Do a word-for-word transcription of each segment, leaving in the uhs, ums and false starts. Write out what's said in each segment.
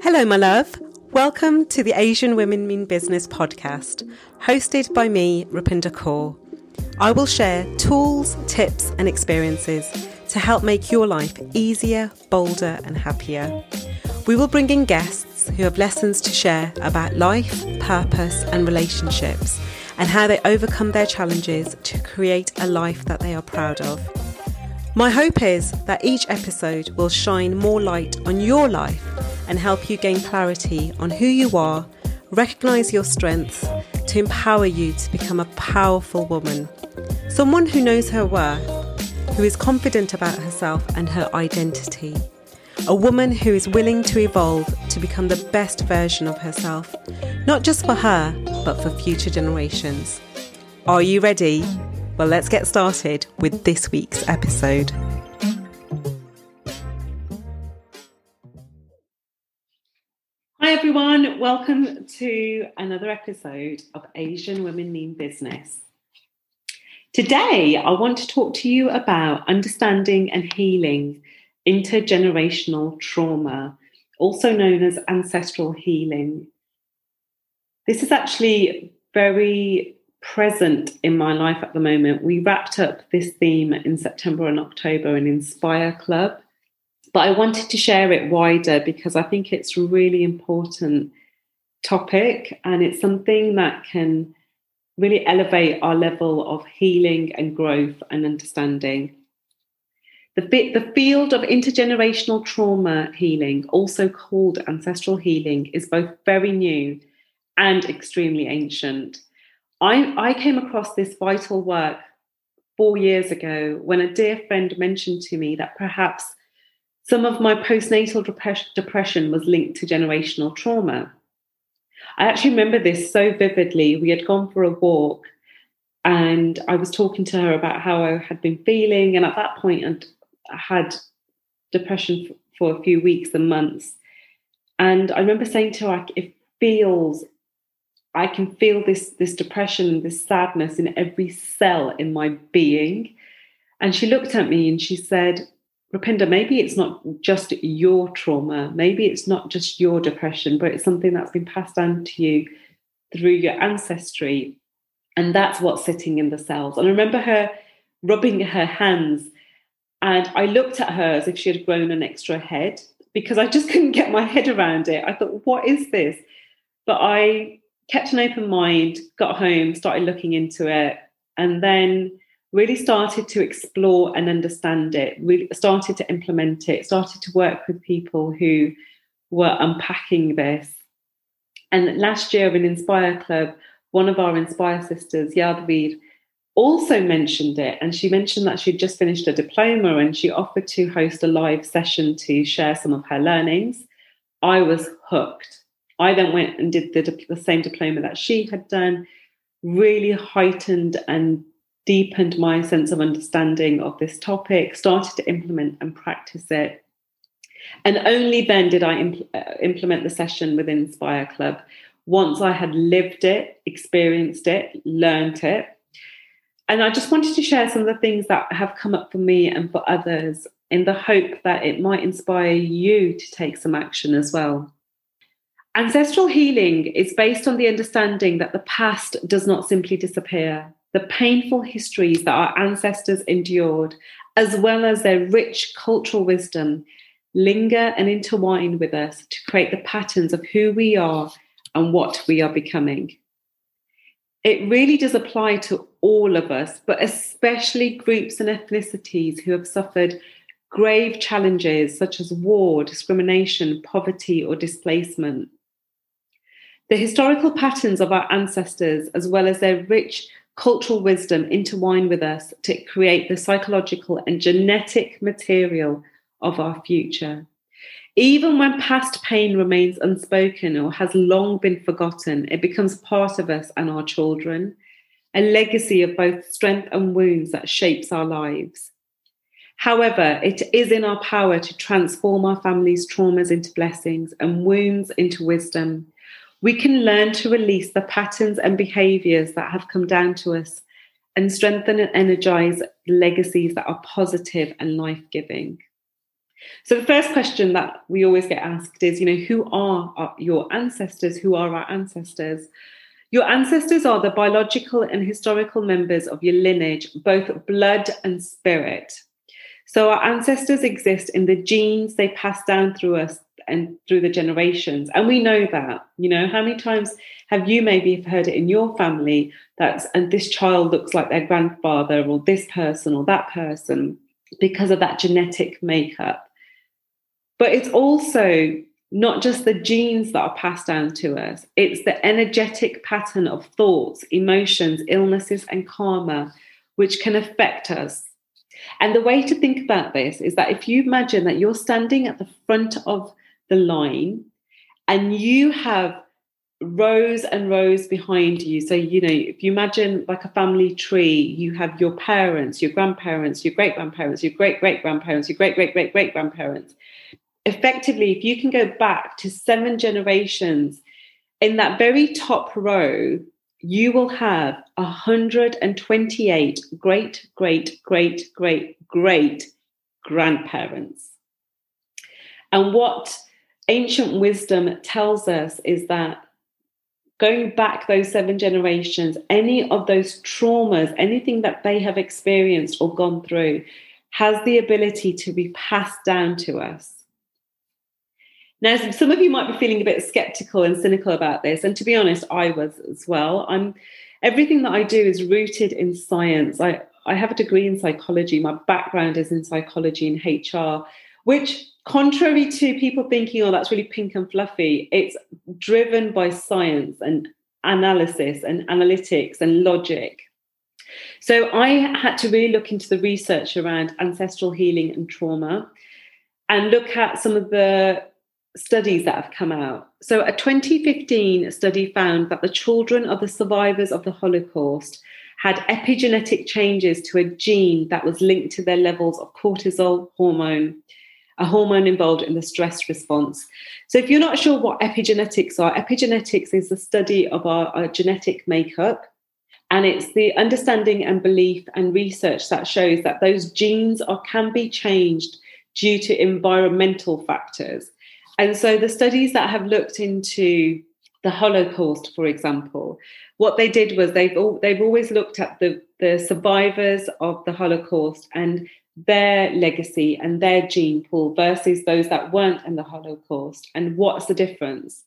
Hello, my love. Welcome to the Asian Women Mean Business podcast, hosted by me, Rupinda Kaur. I will share tools, tips, and experiences to help make your life easier, bolder, and happier. We will bring in guests who have lessons to share about life, purpose, and relationships, and how they overcome their challenges to create a life that they are proud of. My hope is that each episode will shine more light on your life and help you gain clarity on who you are, recognise your strengths, to empower you to become a powerful woman, someone who knows her worth, who is confident about herself and her identity, a woman who is willing to evolve to become the best version of herself, not just for her, but for future generations. Are you ready? Well, let's get started with this week's episode. Hi everyone, welcome to another episode of Asian Women Mean Business. Today I want to talk to you about understanding and healing intergenerational trauma, also known as ancestral healing. This is actually very present in my life at the moment. We wrapped up this theme in September and October in Inspire Club, but I wanted to share it wider because I think it's a really important topic, and it's something that can really elevate our level of healing and growth and understanding. The, the field of intergenerational trauma healing, also called ancestral healing, is both very new and extremely ancient. I, I came across this vital work four years ago when a dear friend mentioned to me that perhaps some of my postnatal depression was linked to generational trauma. I actually remember this so vividly. We had gone for a walk and I was talking to her about how I had been feeling. And at that point, I had depression for a few weeks and months. And I remember saying to her, it feels I can feel this, this depression, this sadness in every cell in my being. And she looked at me and she said, Rupinda, maybe it's not just your trauma. Maybe it's not just your depression, but it's something that's been passed down to you through your ancestry. And that's what's sitting in the cells. And I remember her rubbing her hands. And I looked at her as if she had grown an extra head because I just couldn't get my head around it. I thought, what is this? But I kept an open mind, got home, started looking into it, and then really started to explore and understand it, really started to implement it, started to work with people who were unpacking this. And last year in Inspire Club, one of our Inspire sisters, Yadavid, also mentioned it. And she mentioned that she'd just finished a diploma and she offered to host a live session to share some of her learnings. I was hooked. I then went and did the, the same diploma that she had done, really heightened and deepened my sense of understanding of this topic, started to implement and practice it. And only then did I impl- implement the session with Inspire Club. Once I had lived it, experienced it, learned it. And I just wanted to share some of the things that have come up for me and for others in the hope that it might inspire you to take some action as well. Ancestral healing is based on the understanding that the past does not simply disappear. The painful histories that our ancestors endured, as well as their rich cultural wisdom, linger and intertwine with us to create the patterns of who we are and what we are becoming. It really does apply to all of us, but especially groups and ethnicities who have suffered grave challenges such as war, discrimination, poverty, or displacement. The historical patterns of our ancestors, as well as their rich cultural wisdom, intertwine with us to create the psychological and genetic material of our future. Even when past pain remains unspoken or has long been forgotten, it becomes part of us and our children, a legacy of both strength and wounds that shapes our lives. However, it is in our power to transform our families' traumas into blessings and wounds into wisdom. We can learn to release the patterns and behaviours that have come down to us and strengthen and energise legacies that are positive and life-giving. So the first question that we always get asked is, you know, who are our, your ancestors? Who are our ancestors? Your ancestors are the biological and historical members of your lineage, both blood and spirit. So our ancestors exist in the genes they pass down through us and through the generations. And we know that, you know, how many times have you maybe heard it in your family that's, and this child looks like their grandfather or this person or that person because of that genetic makeup. But it's also not just the genes that are passed down to us. It's the energetic pattern of thoughts, emotions, illnesses, and karma, which can affect us. And the way to think about this is that if you imagine that you're standing at the front of the line and you have rows and rows behind you. So, you know, if you imagine like a family tree, you have your parents, your grandparents, your great-grandparents, your great-great-grandparents, your great-great-great-great-grandparents. Effectively, if you can go back to seven generations, in that very top row, you will have one hundred twenty-eight great, great, great, great, great grandparents. And what ancient wisdom tells us is that going back those seven generations, any of those traumas, anything that they have experienced or gone through, has the ability to be passed down to us. Now, some of you might be feeling a bit skeptical and cynical about this. And to be honest, I was as well. I'm, everything that I do is rooted in science. I, I have a degree in psychology. My background is in psychology and H R, which, contrary to people thinking, oh, that's really pink and fluffy, it's driven by science and analysis and analytics and logic. So I had to really look into the research around ancestral healing and trauma and look at some of the studies that have come out. So a twenty fifteen study found that the children of the survivors of the Holocaust had epigenetic changes to a gene that was linked to their levels of cortisol hormone, a hormone involved in the stress response. So if you're not sure what epigenetics are, epigenetics is the study of our, our genetic makeup. And it's the understanding and belief and research that shows that those genes are, can be changed due to environmental factors. And so the studies that have looked into the Holocaust, for example, what they did was they've all, they've always looked at the, the survivors of the Holocaust and their legacy and their gene pool versus those that weren't in the Holocaust. And what's the difference?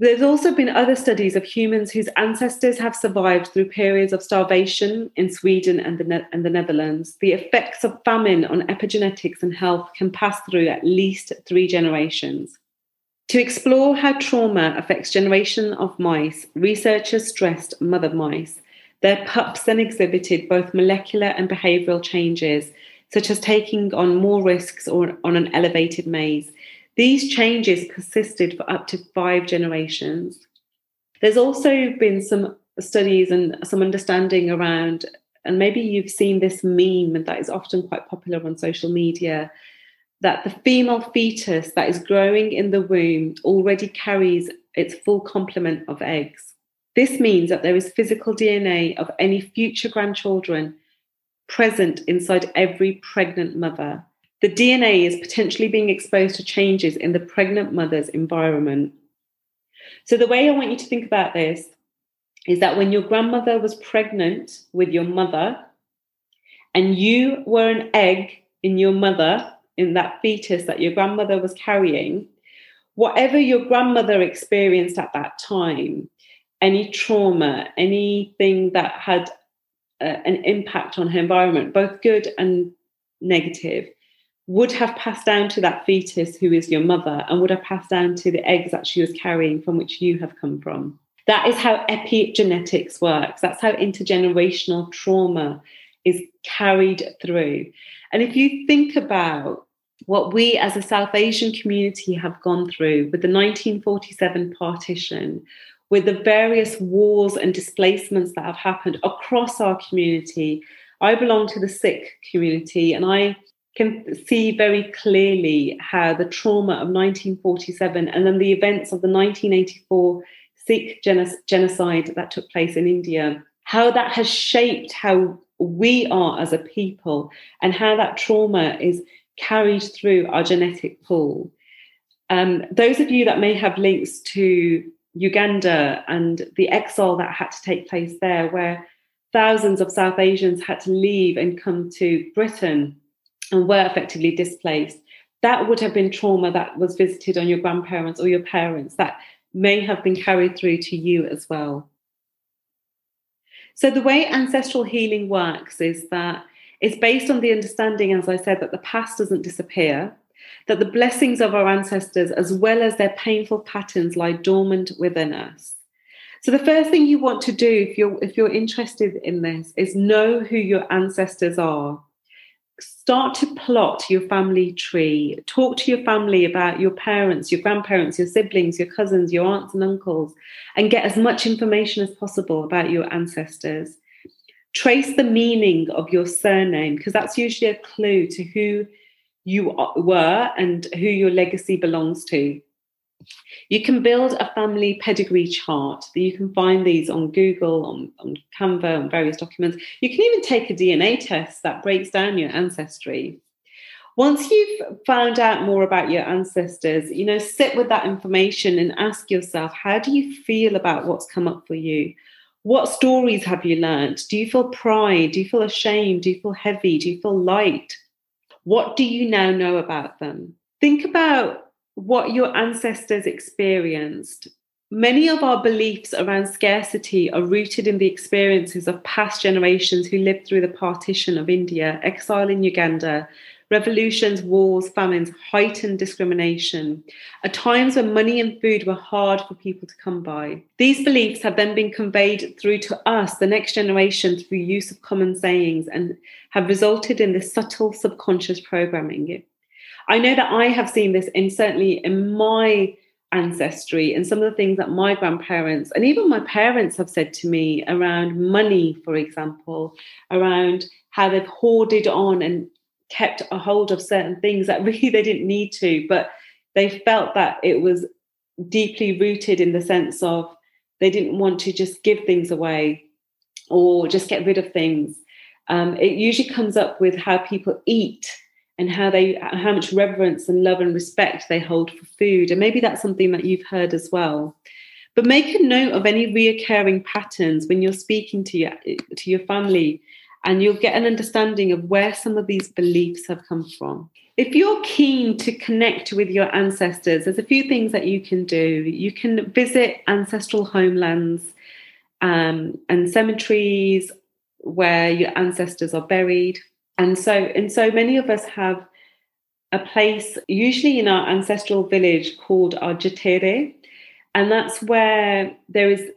There's also been other studies of humans whose ancestors have survived through periods of starvation in Sweden and the, ne- and the Netherlands. The effects of famine on epigenetics and health can pass through at least three generations. To explore how trauma affects generation of mice, researchers stressed mother mice. Their pups then exhibited both molecular and behavioural changes, such as taking on more risks or on an elevated maze. These changes persisted for up to five generations. There's also been some studies and some understanding around, and maybe you've seen this meme that is often quite popular on social media, that the female fetus that is growing in the womb already carries its full complement of eggs. This means that there is physical D N A of any future grandchildren present inside every pregnant mother. The D N A is potentially being exposed to changes in the pregnant mother's environment. So the way I want you to think about this is that when your grandmother was pregnant with your mother and you were an egg in your mother, in that fetus that your grandmother was carrying, whatever your grandmother experienced at that time, any trauma, anything that had uh, an impact on her environment, both good and negative, would have passed down to that fetus who is your mother and would have passed down to the eggs that she was carrying from which you have come from. That is how epigenetics works. That's how intergenerational trauma is carried through. And if you think about what we as a South Asian community have gone through with the nineteen forty-seven partition, with the various wars and displacements that have happened across our community, I belong to the Sikh community and I can see very clearly how the trauma of nineteen forty-seven and then the events of the nineteen eighty-four Sikh genocide that took place in India, how that has shaped how we are as a people and how that trauma is carries through our genetic pool. Um, those of you that may have links to Uganda and the exile that had to take place there, where thousands of South Asians had to leave and come to Britain and were effectively displaced, that would have been trauma that was visited on your grandparents or your parents that may have been carried through to you as well. So the way ancestral healing works is that it's based on the understanding, as I said, that the past doesn't disappear, that the blessings of our ancestors, as well as their painful patterns, lie dormant within us. So the first thing you want to do, if you're, if you're interested in this, is know who your ancestors are. Start to plot your family tree. Talk to your family about your parents, your grandparents, your siblings, your cousins, your aunts and uncles, and get as much information as possible about your ancestors. Trace the meaning of your surname, because that's usually a clue to who you were and who your legacy belongs to. You can build a family pedigree chart. You can find these on Google, on, on Canva, on various documents. You can even take a D N A test that breaks down your ancestry. Once you've found out more about your ancestors, you know, sit with that information and ask yourself, how do you feel about what's come up for you? What stories have you learned? Do you feel pride? Do you feel ashamed? Do you feel heavy? Do you feel light? What do you now know about them? Think about what your ancestors experienced. Many of our beliefs around scarcity are rooted in the experiences of past generations who lived through the partition of India, exile in Uganda, revolutions, wars, famines, heightened discrimination, at times when money and food were hard for people to come by. These beliefs have then been conveyed through to us, the next generation, through use of common sayings, and have resulted in this subtle subconscious programming. I know that I have seen this in certainly in my ancestry and some of the things that my grandparents and even my parents have said to me around money, for example, around how they've hoarded on and kept a hold of certain things that really they didn't need to, but they felt that it was deeply rooted in the sense of they didn't want to just give things away or just get rid of things. Um, it usually comes up with how people eat and how they, how much reverence and love and respect they hold for food. And maybe that's something that you've heard as well. But make a note of any reoccurring patterns when you're speaking to your, to your family, and you'll get an understanding of where some of these beliefs have come from. If you're keen to connect with your ancestors, there's a few things that you can do. You can visit ancestral homelands um, and cemeteries where your ancestors are buried. And so, and so many of us have a place, usually in our ancestral village, called our jatere. And that's where there is,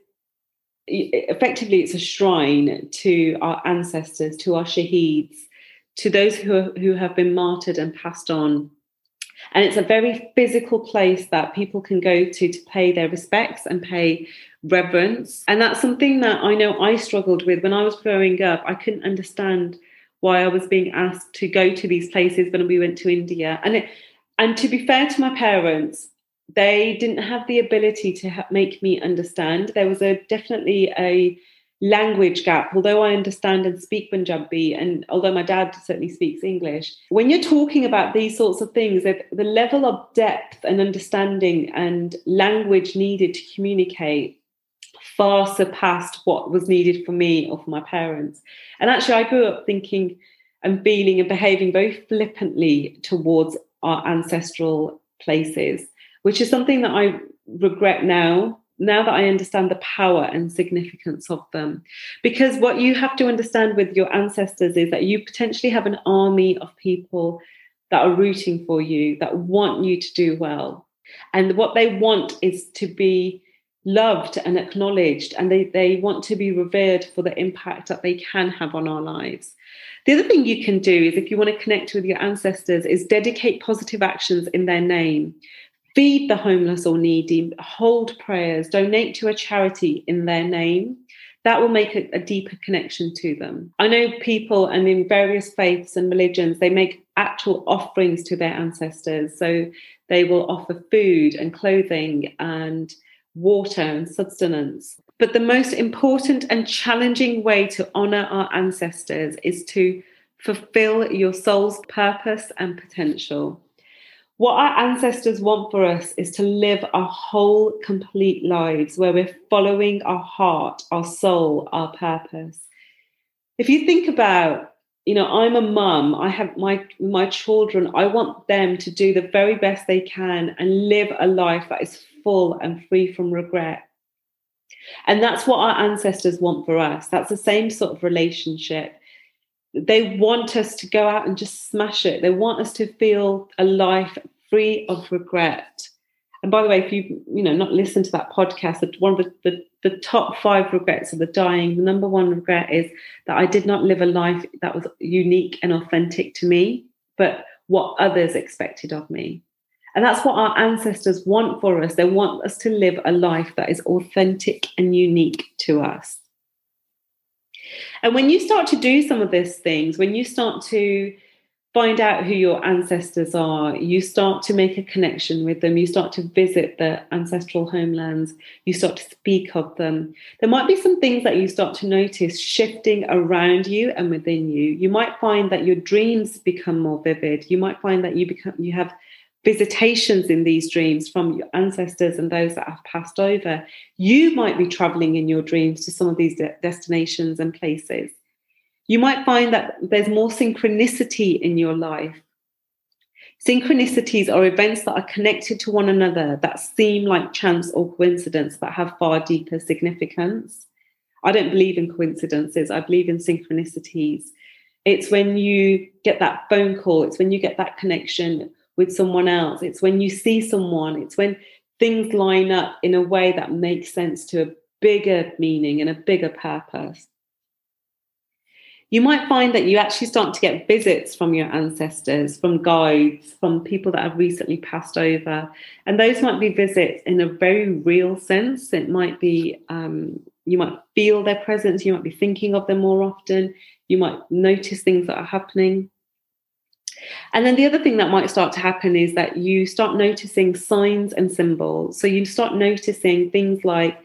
effectively, it's a shrine to our ancestors, to our shaheeds, to those who are, who have been martyred and passed on. And it's a very physical place that people can go to to pay their respects and pay reverence. And that's something that I know I struggled with when I was growing up. I couldn't understand why I was being asked to go to these places when we went to India. And it, and to be fair to my parents, they didn't have the ability to ha- make me understand. There was a definitely a language gap. Although I understand and speak Punjabi, and although my dad certainly speaks English, when you're talking about these sorts of things, the level of depth and understanding and language needed to communicate far surpassed what was needed for me or for my parents. And actually, I grew up thinking and feeling and behaving very flippantly towards our ancestral places, which is something that I regret now, now that I understand the power and significance of them. Because what you have to understand with your ancestors is that you potentially have an army of people that are rooting for you, that want you to do well. And what they want is to be loved and acknowledged, and they, they want to be revered for the impact that they can have on our lives. The other thing you can do is, if you want to connect with your ancestors, is dedicate positive actions in their name. Feed the homeless or needy, hold prayers, donate to a charity in their name. That will make a, a deeper connection to them. I know people, and in various faiths and religions, they make actual offerings to their ancestors. So they will offer food and clothing and water and sustenance. But the most important and challenging way to honour our ancestors is to fulfill your soul's purpose and potential. What our ancestors want for us is to live our whole, complete lives where we're following our heart, our soul, our purpose. If you think about, you know, I'm a mum, I have my, my children, I want them to do the very best they can and live a life that is full and free from regret. And that's what our ancestors want for us. That's the same sort of relationship. They want us to go out and just smash it. They want us to feel a life free of regret. And by the way, if you you know not listened to that podcast, one of the, the, the top five regrets of the dying, the number one regret is that I did not live a life that was unique and authentic to me, but what others expected of me. And that's what our ancestors want for us. They want us to live a life that is authentic and unique to us. And when you start to do some of these things, when you start to find out who your ancestors are, you start to make a connection with them, you start to visit the ancestral homelands, you start to speak of them, there might be some things that you start to notice shifting around you and within you. You might find that your dreams become more vivid. You might find that you become you have visitations in these dreams from your ancestors and those that have passed over. You might be traveling in your dreams to some of these de- destinations and places. You might find that there's more synchronicity in your life. Synchronicities are events that are connected to one another that seem like chance or coincidence but have far deeper significance. I don't believe in coincidences. I believe in synchronicities. It's when you get that phone call. It's when you get that connection with someone else. It's when you see someone. It's when things line up in a way that makes sense to a bigger meaning and a bigger purpose. You might find that you actually start to get visits from your ancestors, from guides, from people that have recently passed over. And those might be visits in a very real sense. It might be, um, you might feel their presence. You might be thinking of them more often. You might notice things that are happening. And then the other thing that might start to happen is that you start noticing signs and symbols. So you start noticing things like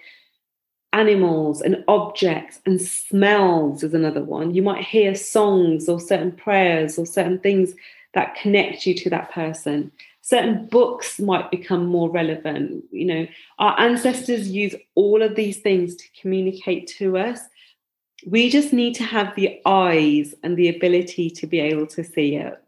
animals and objects, and smells is another one. You might hear songs or certain prayers or certain things that connect you to that person. Certain books might become more relevant. You know, our ancestors use all of these things to communicate to us. We just need to have the eyes and the ability to be able to see it.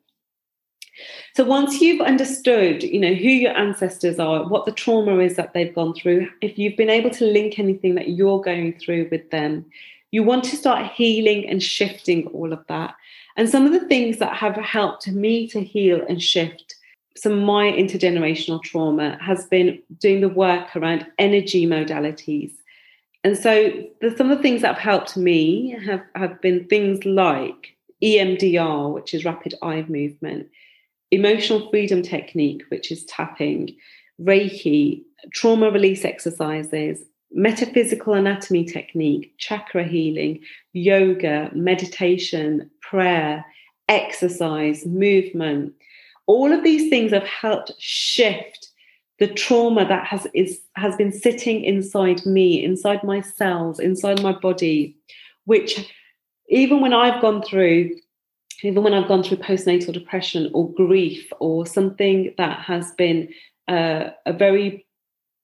So once you've understood, you know, who your ancestors are, what the trauma is that they've gone through, if you've been able to link anything that you're going through with them, you want to start healing and shifting all of that. And some of the things that have helped me to heal and shift some of my intergenerational trauma has been doing the work around energy modalities. And so the, some of the things that have helped me have, have been things like E M D R, which is rapid eye movement, emotional freedom technique, which is tapping, Reiki, trauma release exercises, metaphysical anatomy technique, chakra healing, yoga, meditation, prayer, exercise, movement. All of these things have helped shift the trauma that has is has been sitting inside me, inside my cells, inside my body, which even when I've gone through, even when I've gone through postnatal depression or grief or something that has been uh, a very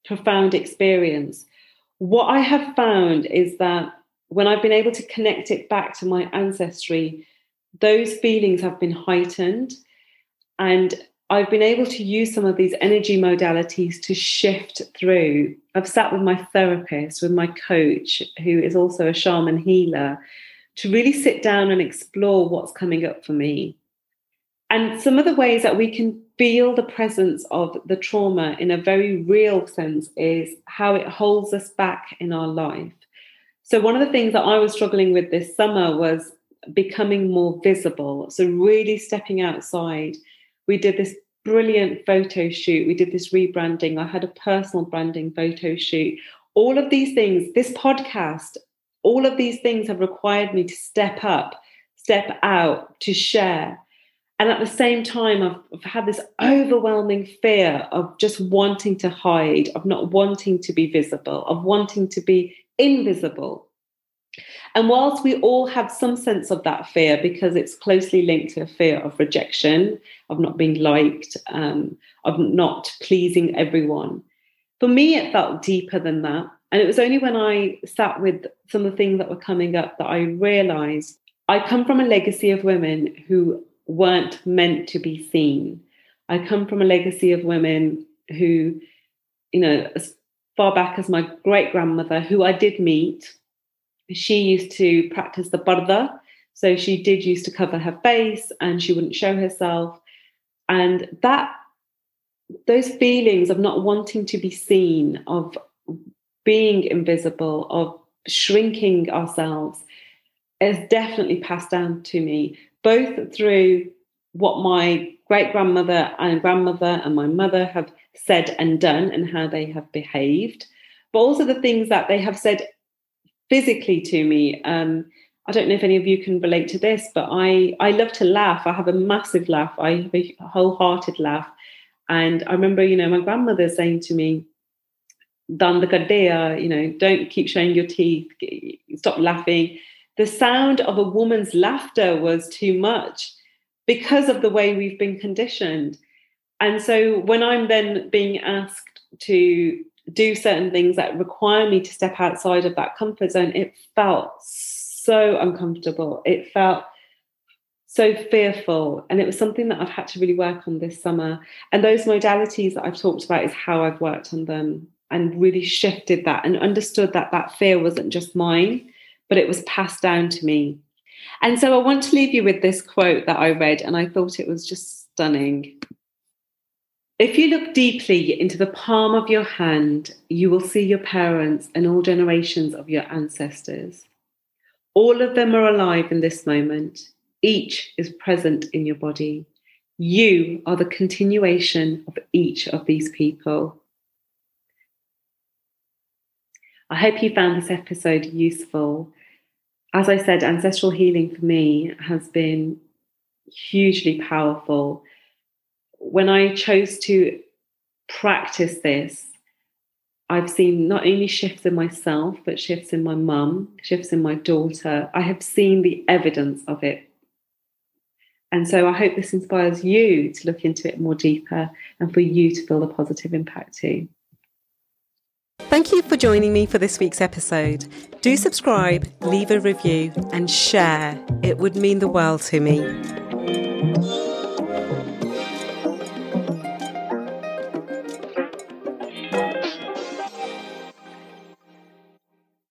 profound experience, what I have found is that when I've been able to connect it back to my ancestry, those feelings have been heightened, and I've been able to use some of these energy modalities to shift through. I've sat with my therapist, with my coach, who is also a shaman healer, to really sit down and explore what's coming up for me. And some of the ways that we can feel the presence of the trauma in a very real sense is how it holds us back in our life. So one of the things that I was struggling with this summer was becoming more visible. So really stepping outside. We did this brilliant photo shoot. We did this rebranding. I had a personal branding photo shoot. All of these things, this podcast, all of these things have required me to step up, step out, to share. And at the same time, I've, I've had this overwhelming fear of just wanting to hide, of not wanting to be visible, of wanting to be invisible. And whilst we all have some sense of that fear, because it's closely linked to a fear of rejection, of not being liked, um, of not pleasing everyone, for me, it felt deeper than that. And it was only when I sat with some of the things that were coming up that I realised I come from a legacy of women who weren't meant to be seen. I come from a legacy of women who, you know, as far back as my great-grandmother, who I did meet, she used to practice the parda. So she did used to cover her face and she wouldn't show herself. And that, those feelings of not wanting to be seen, of being invisible, of shrinking ourselves, is definitely passed down to me, both through what my great-grandmother and grandmother and my mother have said and done and how they have behaved, but also the things that they have said physically to me. Um, I don't know if any of you can relate to this, but I, I love to laugh. I have a massive laugh. I have a wholehearted laugh. And I remember, you know, my grandmother saying to me, "Dan the kadea," you know, don't keep showing your teeth, stop laughing. The sound of a woman's laughter was too much because of the way we've been conditioned. And so when I'm then being asked to do certain things that require me to step outside of that comfort zone, it felt so uncomfortable. It felt so fearful. And it was something that I've had to really work on this summer. And those modalities that I've talked about is how I've worked on them and really shifted that and understood that that fear wasn't just mine, but it was passed down to me. And so I want to leave you with this quote that I read, and I thought it was just stunning. "If you look deeply into the palm of your hand, you will see your parents and all generations of your ancestors. All of them are alive in this moment. Each is present in your body. You are the continuation of each of these people." I hope you found this episode useful. As I said, ancestral healing for me has been hugely powerful. When I chose to practice this, I've seen not only shifts in myself, but shifts in my mum, shifts in my daughter. I have seen the evidence of it. And so I hope this inspires you to look into it more deeper and for you to feel the positive impact too. Thank you for joining me for this week's episode. Do subscribe, leave a review, and share. It would mean the world to me.